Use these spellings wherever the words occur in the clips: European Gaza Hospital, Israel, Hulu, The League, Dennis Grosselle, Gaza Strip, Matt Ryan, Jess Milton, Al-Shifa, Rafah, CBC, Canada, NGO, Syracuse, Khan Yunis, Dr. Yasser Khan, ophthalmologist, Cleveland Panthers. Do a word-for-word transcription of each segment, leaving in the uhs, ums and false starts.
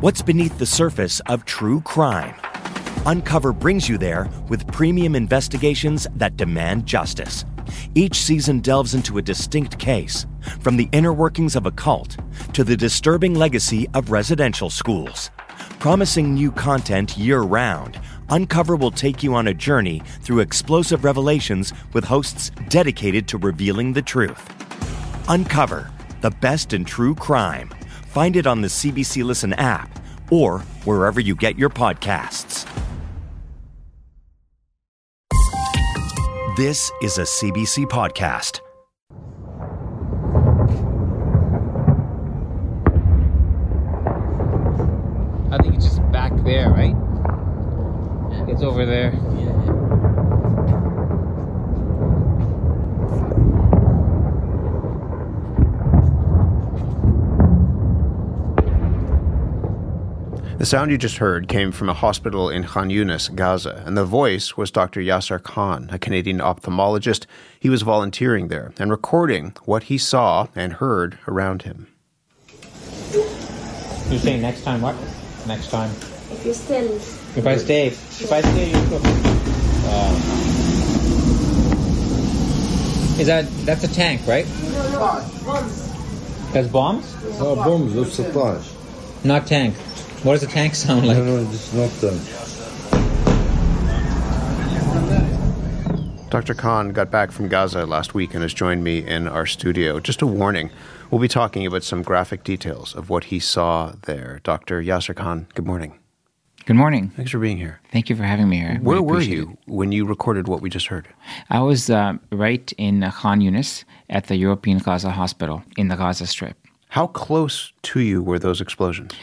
What's beneath the surface of true crime? Uncover brings you there with premium investigations that demand justice. Each season delves into a distinct case, from the inner workings of a cult to the disturbing legacy of residential schools. Promising new content year-round, Uncover will take you on a journey through explosive revelations with hosts dedicated to revealing the truth. Uncover, the best in true crime. Find it on the C B C Listen app or wherever you get your podcasts. This is a C B C podcast. I think it's just back there, right? Yeah. It's over there. Yeah, yeah. The sound you just heard came from a hospital in Khan Yunis, Gaza, and the voice was Doctor Yasser Khan, a Canadian ophthalmologist. He was volunteering there and recording what he saw and heard around him. You're saying next time what? Next time. If you stay. If I stay. If I stay, you go. Wow. Is that, that's a tank, right? No, no. Bombs. That's bombs? No, bombs. That's sabotage. Not tank. What does a tank sound like? No, no, it's not tank. Doctor Khan got back from Gaza last week and has joined me in our studio. Just a warning. We'll be talking about some graphic details of what he saw there. Doctor Yasser Khan, good morning. Good morning. Thanks for being here. Thank you for having me here. Where were you when you recorded what we just heard? I was uh, right in Khan Yunis at the European Gaza Hospital in the Gaza Strip. How close to you were those explosions?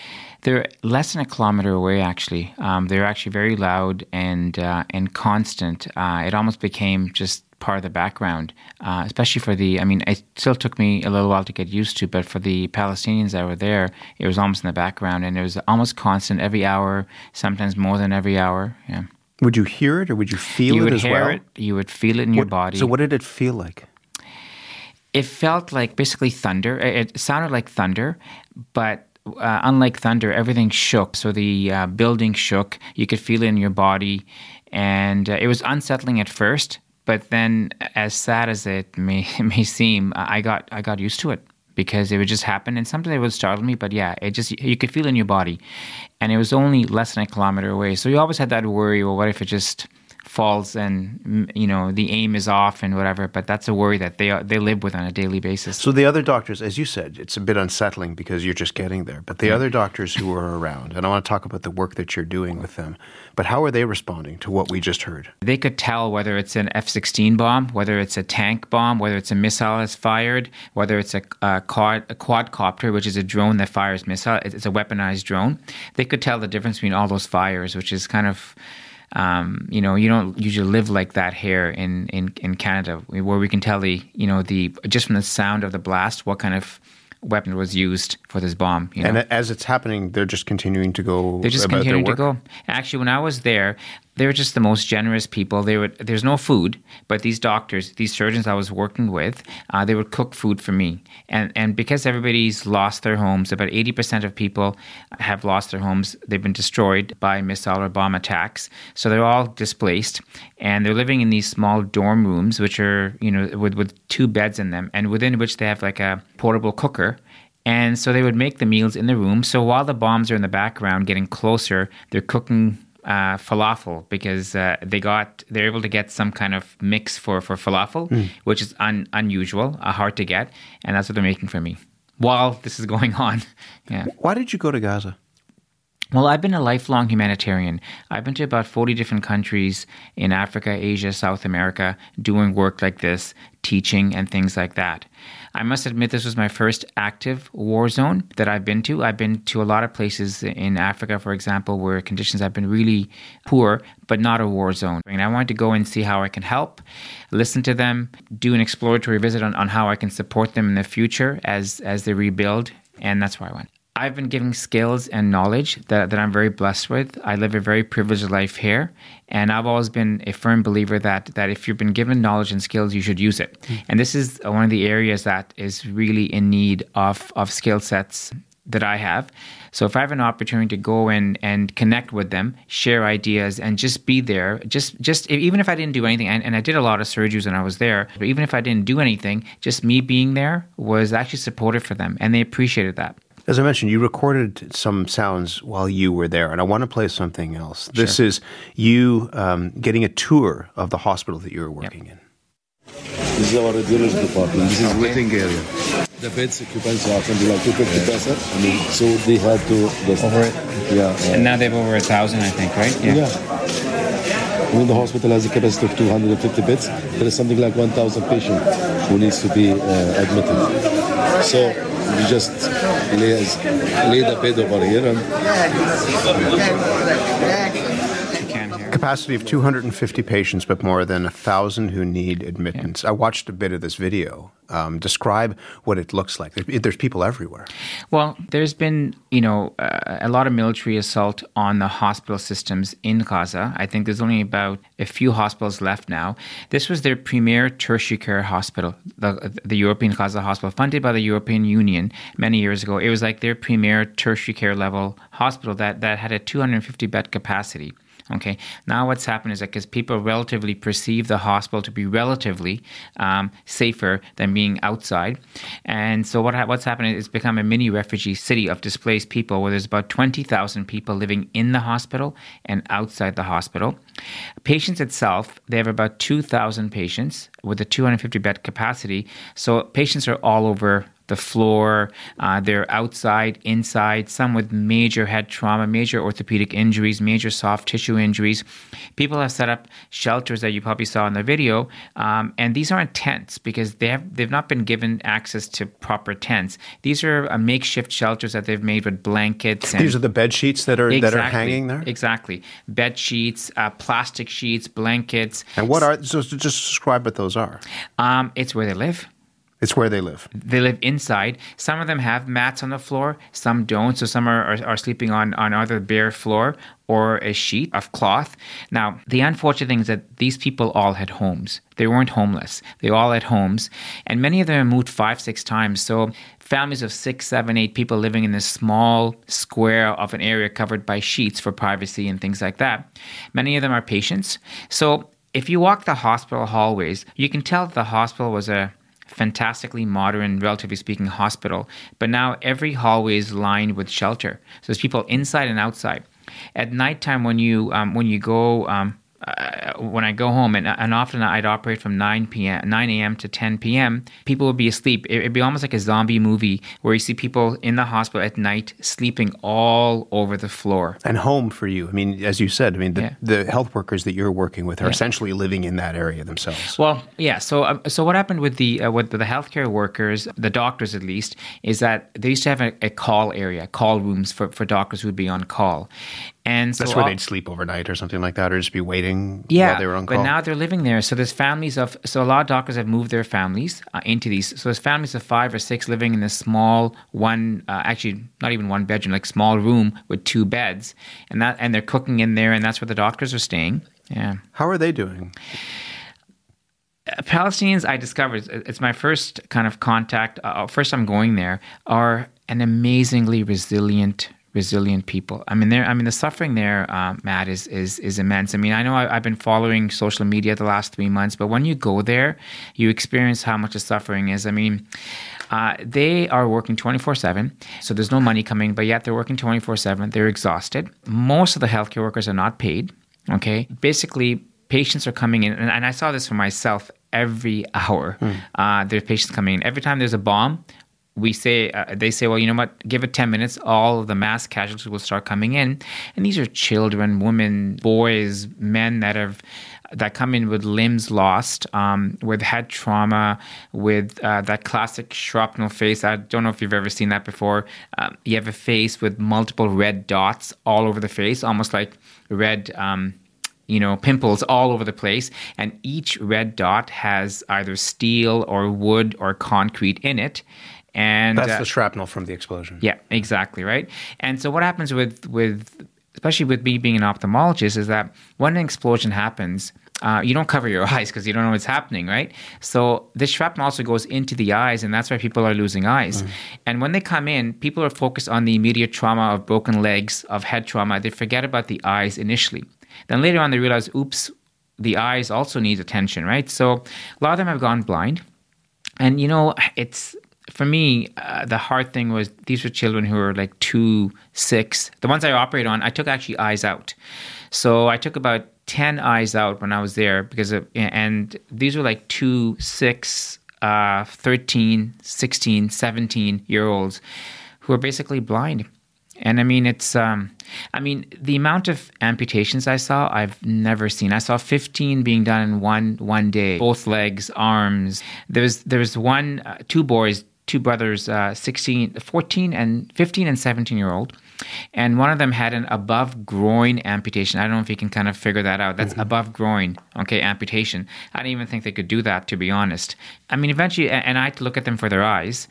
They're less than a kilometer away, actually. Um, they're actually very loud and uh, and constant. Uh, it almost became just part of the background, uh, especially for the, I mean, it still took me a little while to get used to, but for the Palestinians that were there, it was almost in the background, and it was almost constant every hour, sometimes more than every hour, yeah. Would you hear it, or would you feel you it as well? You would hear it, you would feel it in what, your body. So what did it feel like? It felt like basically thunder. It, it sounded like thunder, but Uh, unlike thunder, everything shook. So the uh, building shook. You could feel it in your body. And uh, it was unsettling at first, but then as sad as it may may seem, I got I got used to it because it would just happen. And sometimes it would startle me, but yeah, it just you could feel it in your body. And it was only less than a kilometer away. So you always had that worry, well, what if it just falls and, you know, the aim is off and whatever, but that's a worry that they they live with on a daily basis. So the other doctors, as you said, it's a bit unsettling because you're just getting there, but the yeah. other doctors who are around, and I want to talk about the work that you're doing with them, but how are they responding to what we just heard? They could tell whether it's an F sixteen bomb, whether it's a tank bomb, whether it's a missile that's fired, whether it's a, a, quad, a quadcopter, which is a drone that fires missile. It's a weaponized drone. They could tell the difference between all those fires, which is kind of... Um, you know, you don't usually live like that here in, in, in Canada, where we can tell the, you know, the just from the sound of the blast, what kind of weapon was used for this bomb. You know? And as it's happening, they're just continuing to go. They're just about continuing their work. to go. Actually, when I was there, they were just the most generous people. They would. There's no food, but these doctors, these surgeons I was working with, uh, they would cook food for me. And and because everybody's lost their homes, about eighty percent of people have lost their homes. They've been destroyed by missile or bomb attacks. So they're all displaced, and they're living in these small dorm rooms, which are you know with with two beds in them, and within which they have like a portable cooker. And so they would make the meals in the room. So while the bombs are in the background, getting closer, they're cooking. Uh, falafel because uh, they got they're able to get some kind of mix for, for falafel, mm. which is un, unusual, uh, hard to get, and that's what they're making for me while this is going on. Yeah. Why did you go to Gaza? Well, I've been a lifelong humanitarian. I've been to about forty different countries in Africa, Asia, South America, doing work like this, teaching and things like that. I must admit this was my first active war zone that I've been to. I've been to a lot of places in Africa, for example, where conditions have been really poor, but not a war zone. And I wanted to go and see how I can help, listen to them, do an exploratory visit on, on how I can support them in the future as, as they rebuild, and that's why I went. I've been given skills and knowledge that, that I'm very blessed with. I live a very privileged life here, and I've always been a firm believer that that if you've been given knowledge and skills, you should use it. Mm-hmm. And this is one of the areas that is really in need of, of skill sets that I have. So if I have an opportunity to go in and connect with them, share ideas, and just be there, just just even if I didn't do anything, and, and I did a lot of surgeries when I was there, but even if I didn't do anything, just me being there was actually supportive for them, and they appreciated that. As I mentioned, you recorded some sounds while you were there, and I want to play something else. This sure. is you um, getting a tour of the hospital that you were working yep. in. This is our radiologist department. This is okay. waiting area. The beds occupancy happened like two hundred fifty percent. I mean, so they had to over it. Yeah, yeah. And now they have over a thousand, I think, right? Yeah. yeah. I mean, the hospital has a capacity of two hundred fifty beds. There is something like one thousand patients who needs to be uh, admitted. So you just lay, lay the bed over here and. Capacity of two hundred fifty patients, but more than one thousand who need admittance. Yeah. I watched a bit of this video. Um, describe what it looks like. There's, there's people everywhere. Well, there's been, you know, uh, a lot of military assault on the hospital systems in Gaza. I think there's only about a few hospitals left now. This was their premier tertiary care hospital, the, the European Gaza Hospital, funded by the European Union many years ago. It was like their premier tertiary care level hospital that, that had a two hundred fifty bed capacity. Okay. Now what's happened is that because people relatively perceive the hospital to be relatively um, safer than being outside. And so what ha- what's happened is it's become a mini refugee city of displaced people where there's about twenty thousand people living in the hospital and outside the hospital. Patients itself, they have about two thousand patients with a two hundred fifty bed capacity. So patients are all over the floor, uh, they're outside, inside, some with major head trauma, major orthopedic injuries, major soft tissue injuries. People have set up shelters that you probably saw in the video, um, and these aren't tents because they have, they've not been given access to proper tents. These are uh, makeshift shelters that they've made with blankets. And these are the bed sheets that are, exactly, that are hanging there? Exactly. Bed sheets, uh, plastic sheets, blankets. And what are, so just describe what those are. Um, it's where they live. It's where they live. They live inside. Some of them have mats on the floor. Some don't. So some are, are, are sleeping on, on either bare floor or a sheet of cloth. Now, the unfortunate thing is that these people all had homes. They weren't homeless. They all had homes. And many of them moved five, six times. So families of six, seven, eight people living in this small square of an area covered by sheets for privacy and things like that. Many of them are patients. So if you walk the hospital hallways, you can tell the hospital was a fantastically modern, relatively speaking, hospital. But now every hallway is lined with shelter. So there's people inside and outside. At nighttime, when you um, when you go, um, uh, when I go home, and, and often I'd operate from nine p.m., nine a.m. to ten p.m., people would be asleep. It, it'd be almost like a zombie movie where you see people in the hospital at night sleeping all over the floor. And home for you. I mean, as you said, I mean, the, yeah. the health workers that you're working with are yeah. essentially living in that area themselves. Well, yeah. So, uh, so what happened with the uh, with the healthcare workers, the doctors at least, is that they used to have a, a call area, call rooms for, for doctors who would be on call. And so that's where all, they'd sleep overnight or something like that, or just be waiting yeah, while they were on call. Yeah, but now they're living there. So there's families of, so a lot of doctors have moved their families uh, into these. So there's families of five or six living in this small one, uh, actually not even one bedroom, like small room with two beds. And that, and they're cooking in there, and that's where the doctors are staying. Yeah. How are they doing? Uh, Palestinians, I discovered, it's my first kind of contact, uh, first time going there, are an amazingly resilient resilient people. I mean, I mean, the suffering there, uh, Matt, is, is is immense. I mean, I know I, I've been following social media the last three months, but when you go there, you experience how much the suffering is. I mean, uh, they are working twenty-four seven, so there's no money coming, but yet they're working twenty-four seven. They're exhausted. Most of the healthcare workers are not paid, okay? Basically, patients are coming in, and, and I saw this for myself every hour. Mm. Uh, there's patients coming in. Every time there's a bomb, we say, uh, they say, well, you know what, give it ten minutes, all of the mass casualties will start coming in. And these are children, women, boys, men that have, that come in with limbs lost, um, with head trauma, with uh, that classic shrapnel face. I don't know if you've ever seen that before. Um, you have a face with multiple red dots all over the face, almost like red, um, you know, pimples all over the place. And each red dot has either steel or wood or concrete in it. And that's uh, the shrapnel from the explosion. Yeah, exactly, right? And so what happens with, with, especially with me being an ophthalmologist, is that when an explosion happens, uh, you don't cover your eyes because you don't know what's happening, right? So the shrapnel also goes into the eyes, and that's why people are losing eyes. Mm. And when they come in, people are focused on the immediate trauma of broken legs, of head trauma. They forget about the eyes initially. Then later on, they realize, oops, the eyes also need attention, right? So a lot of them have gone blind. And, you know, it's... For me, uh, the hard thing was these were children who were like two, six. The ones I operate on, I took actually eyes out. So I took about ten eyes out when I was there because of, and these were like two, six, uh, thirteen, sixteen, seventeen year olds who are basically blind. And I mean, it's, um, I mean, the amount of amputations I saw, I've never seen. I saw fifteen being done in one, one day, both legs, arms. There was, there was one, uh, two boys, two brothers, uh, sixteen, fourteen and fifteen and seventeen year old. And one of them had an above groin amputation. I don't know if you can kind of figure that out. That's mm-hmm. above groin, okay, amputation. I didn't even think they could do that, to be honest. I mean, eventually, and I had to look at them for their eyes,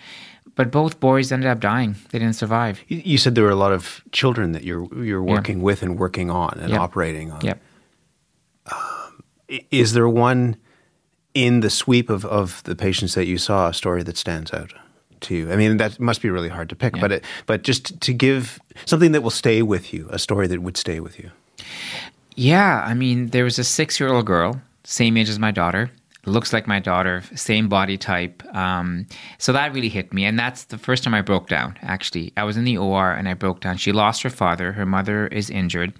but both boys ended up dying. They didn't survive. You said there were a lot of children that you're, you're working yeah. with and working on and yep. operating on. Yep. Um, is there one in the sweep of, of the patients that you saw, a story that stands out to you? I mean, that must be really hard to pick, yeah. but it, but just to give something that will stay with you, a story that would stay with you. Yeah, I mean, there was a six-year-old girl, same age as my daughter, looks like my daughter, same body type. Um, so that really hit me. And that's the first time I broke down, actually. I was in the O R and I broke down. She lost her father. Her mother is injured.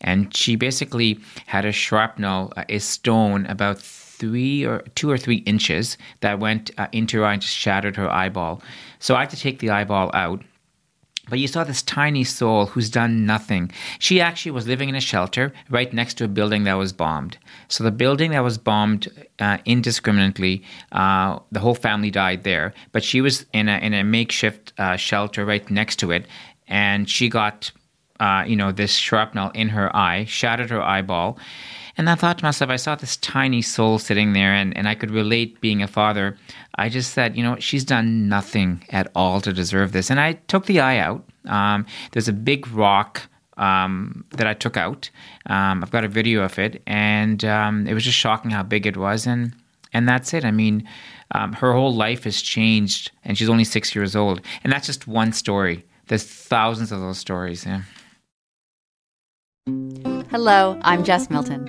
And she basically had a shrapnel, a stone about three or two or three inches that went uh, into her eye and just shattered her eyeball. So I had to take the eyeball out. But you saw this tiny soul who's done nothing. She actually was living in a shelter right next to a building that was bombed. So the building that was bombed uh, indiscriminately, uh, the whole family died there. But she was in a in a makeshift uh, shelter right next to it, and she got uh, you know this shrapnel in her eye, shattered her eyeball. And I thought to myself, I saw this tiny soul sitting there, and, and I could relate being a father. I just said, you know, she's done nothing at all to deserve this. And I took the eye out. Um, there's a big rock um, that I took out. Um, I've got a video of it, and um, it was just shocking how big it was. And, and that's it. I mean, um, her whole life has changed, and she's only six years old. And that's just one story. There's thousands of those stories, yeah. Hello, I'm Jess Milton.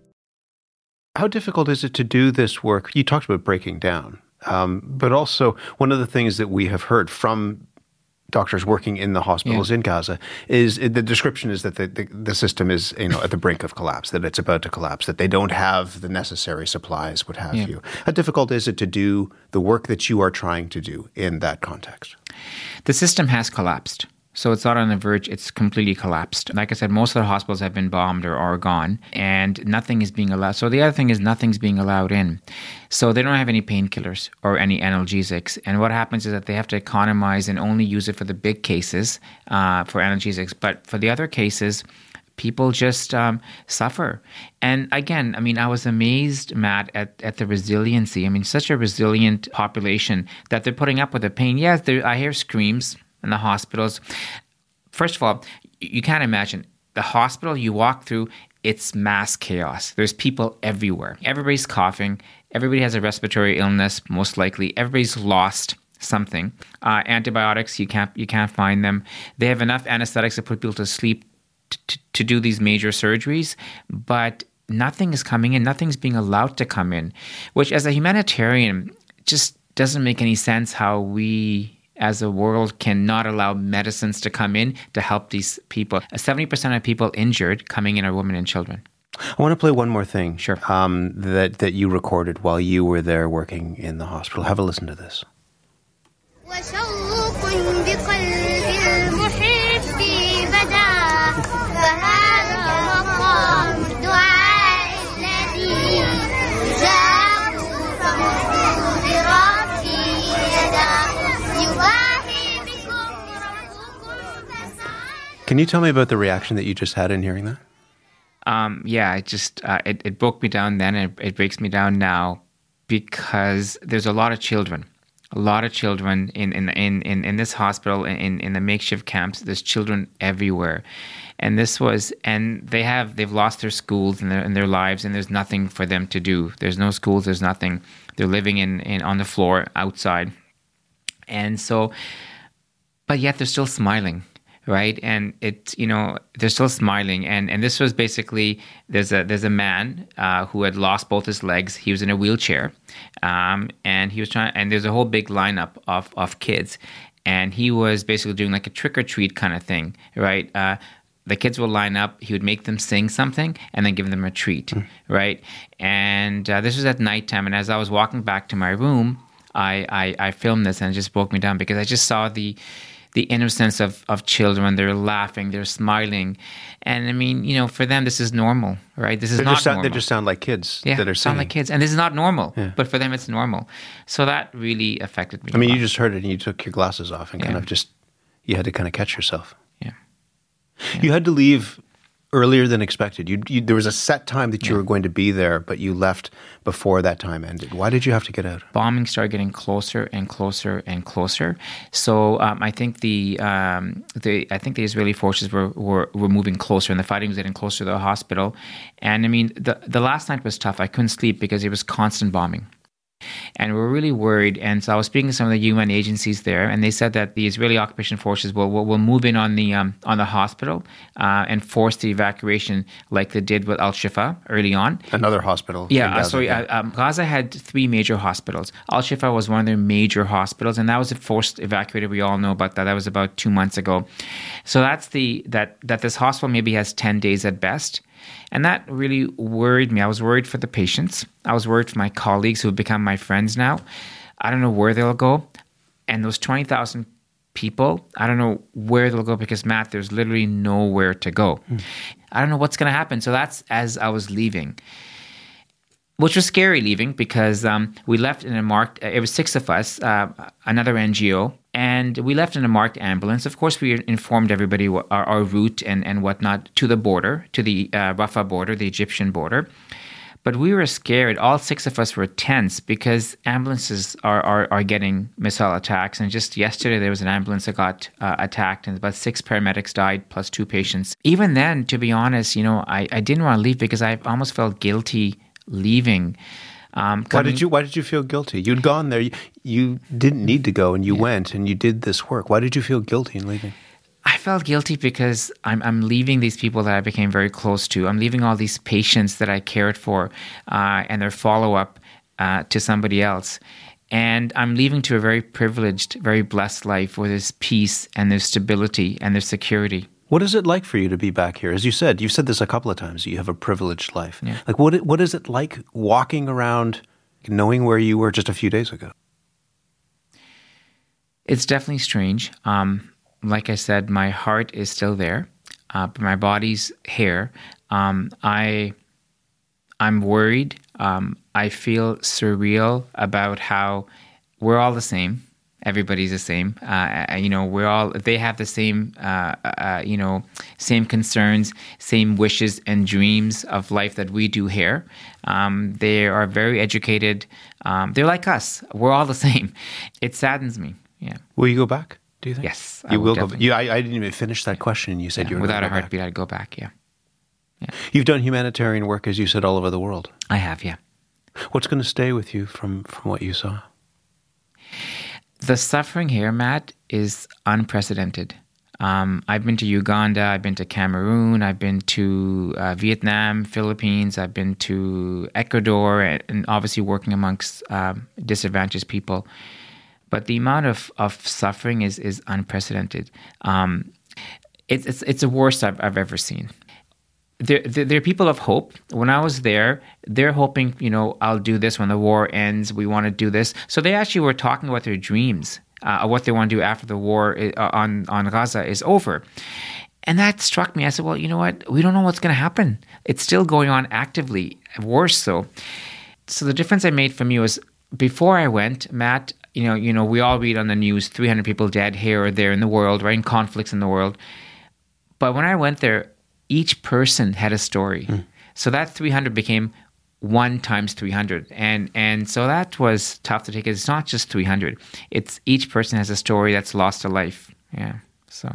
How difficult is it to do this work? You talked about breaking down, um, but also one of the things that we have heard from doctors working in the hospitals yeah. in Gaza is the description is that the, the, the system is, you know, at the brink of collapse, that it's about to collapse, that they don't have the necessary supplies, what have yeah. you. How difficult is it to do the work that you are trying to do in that context? The system has collapsed. So it's not on the verge, it's completely collapsed. Like I said, most of the hospitals have been bombed or are gone, and nothing is being allowed. So the other thing is nothing's being allowed in. So they don't have any painkillers or any analgesics. And what happens is that they have to economize and only use it for the big cases, uh, for analgesics. But for the other cases, people just um, suffer. And again, I mean, I was amazed, Matt, at, at the resiliency. I mean, such a resilient population that they're putting up with the pain. Yes, I hear screams in the hospitals. First of all, you can't imagine. The hospital you walk through, it's mass chaos. There's people everywhere. Everybody's coughing. Everybody has a respiratory illness, most likely. Everybody's lost something. Uh, antibiotics, you can't you can't find them. They have enough anesthetics to put people to sleep t- t- to do these major surgeries, but nothing is coming in. Nothing's being allowed to come in, which as a humanitarian, just doesn't make any sense how we as a world cannot allow medicines to come in to help these people. seventy percent of people injured coming in are women and children. I want to play one more thing sure. um, that, that you recorded while you were there working in the hospital. Have a listen to this. Can you tell me about the reaction that you just had in hearing that? Um, yeah, it just uh, it, it broke me down then, and it, it breaks me down now, because there's a lot of children, a lot of children in in in, in, in this hospital, in in the makeshift camps. There's children everywhere, and this was and they have they've lost their schools and their and their lives, and there's nothing for them to do. There's no schools. There's nothing. They're living in, in on the floor outside, and so, but yet they're still smiling. Right, and it you know they're still smiling, and and this was basically there's a there's a man uh, who had lost both his legs. He was in a wheelchair, um, and he was trying. And there's a whole big lineup of of kids, and he was basically doing like a trick or treat kind of thing, right? Uh, the kids would line up. He would make them sing something, and then give them a treat, mm. right? And uh, this was at nighttime, and as I was walking back to my room, I I, I filmed this, and it just broke me down because I just saw the. the innocence of, of children. They're laughing, they're smiling. And I mean, you know, for them, this is normal, right? This is they're not just, normal. They just sound like kids yeah, that are singing. sound like kids. And this is not normal, yeah. but for them, it's normal. So that really affected me. I mean, you just heard it and you took your glasses off and yeah. kind of just, you had to kind of catch yourself. Yeah. yeah. You had to leave earlier than expected. You, you There was a set time that you yeah. were going to be there, but you left before that time ended. Why did you have to get out? Bombing started getting closer and closer and closer. So um, I think the um, the I think the Israeli forces were, were were moving closer, and the fighting was getting closer to the hospital. And I mean, the the last night was tough. I couldn't sleep because it was constant bombing. And we were really worried. And so I was speaking to some of the U N agencies there, and they said that the Israeli occupation forces will will, will move in on the um, on the hospital uh, and force the evacuation, like they did with Al-Shifa early on. Another hospital. Yeah, Gaza, sorry. Yeah. Uh, um, Gaza had three major hospitals. Al-Shifa was one of their major hospitals, and that was a forced evacuated. We all know about that. That was about two months ago. So that's the that that this hospital maybe has ten days at best. And that really worried me. I was worried for the patients. I was worried for my colleagues who have become my friends now. I don't know where they'll go. And those twenty thousand people, I don't know where they'll go because, Matt, there's literally nowhere to go. Mm. I don't know what's going to happen. So that's as I was leaving, which was scary leaving because um, we left in a marked, it was six of us, uh, another N G O. And we left in a marked ambulance. Of course, we informed everybody what, our, our route and, and whatnot to the border, to the uh, Rafah border, the Egyptian border. But we were scared. All six of us were tense because ambulances are, are, are getting missile attacks. And just yesterday, there was an ambulance that got uh, attacked, and about six paramedics died, plus two patients. Even then, to be honest, you know, I, I didn't want to leave because I almost felt guilty leaving. Um, why did you Why did you feel guilty? You'd gone there. You, you didn't need to go, and you yeah. went, and you did this work. Why did you feel guilty in leaving? I felt guilty because I'm I'm leaving these people that I became very close to. I'm leaving all these patients that I cared for uh, and their follow-up uh, to somebody else. And I'm leaving to a very privileged, very blessed life where there's peace and there's stability and there's security. What is it like for you to be back here? As you said, you've said this a couple of times, you have a privileged life. Yeah. Like, what? what is it like walking around knowing where you were just a few days ago? It's definitely strange. Um, like I said, my heart is still there, uh, but my body's here. Um, I, I'm worried. Um, I feel surreal about how we're all the same. Everybody's the same, uh, you know. We're all. They have the same, uh, uh, you know, same concerns, same wishes and dreams of life that we do here. Um, they are very educated. Um, they're like us. We're all the same. It saddens me. Yeah. Will you go back? Do you think? Yes, you I will go. Back. You, I, I didn't even finish that question. You said yeah, you were without a heartbeat. Back. I'd go back. Yeah. Yeah. You've done humanitarian work, as you said, all over the world. I have. Yeah. What's going to stay with you from from what you saw? The suffering here, Matt, is unprecedented. Um, I've been to Uganda, I've been to Cameroon, I've been to uh, Vietnam, Philippines, I've been to Ecuador, and, and obviously working amongst um, disadvantaged people. But the amount of, of suffering is is unprecedented. Um, it's, it's it's the worst I've, I've ever seen. They're, they're people of hope. When I was there, they're hoping, you know, I'll do this when the war ends. We want to do this. So they actually were talking about their dreams, uh, what they want to do after the war on, on Gaza is over. And that struck me. I said, well, you know what? We don't know what's going to happen. It's still going on actively, worse so. So the difference I made for me was before I went, Matt, you know, you know, we all read on the news, three hundred people dead here or there in the world, right, in conflicts in the world. But when I went there, each person had a story. Mm. So that three hundred became one times three hundred. And and so that was tough to take. It's not just three hundred. It's each person has a story that's lost a life. Yeah, so...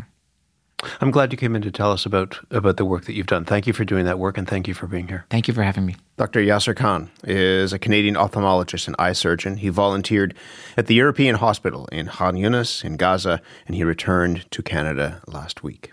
I'm glad you came in to tell us about, about the work that you've done. Thank you for doing that work, and thank you for being here. Thank you for having me. Doctor Yasser Khan is a Canadian ophthalmologist and eye surgeon. He volunteered at the European hospital in Khan Yunis in Gaza, and he returned to Canada last week.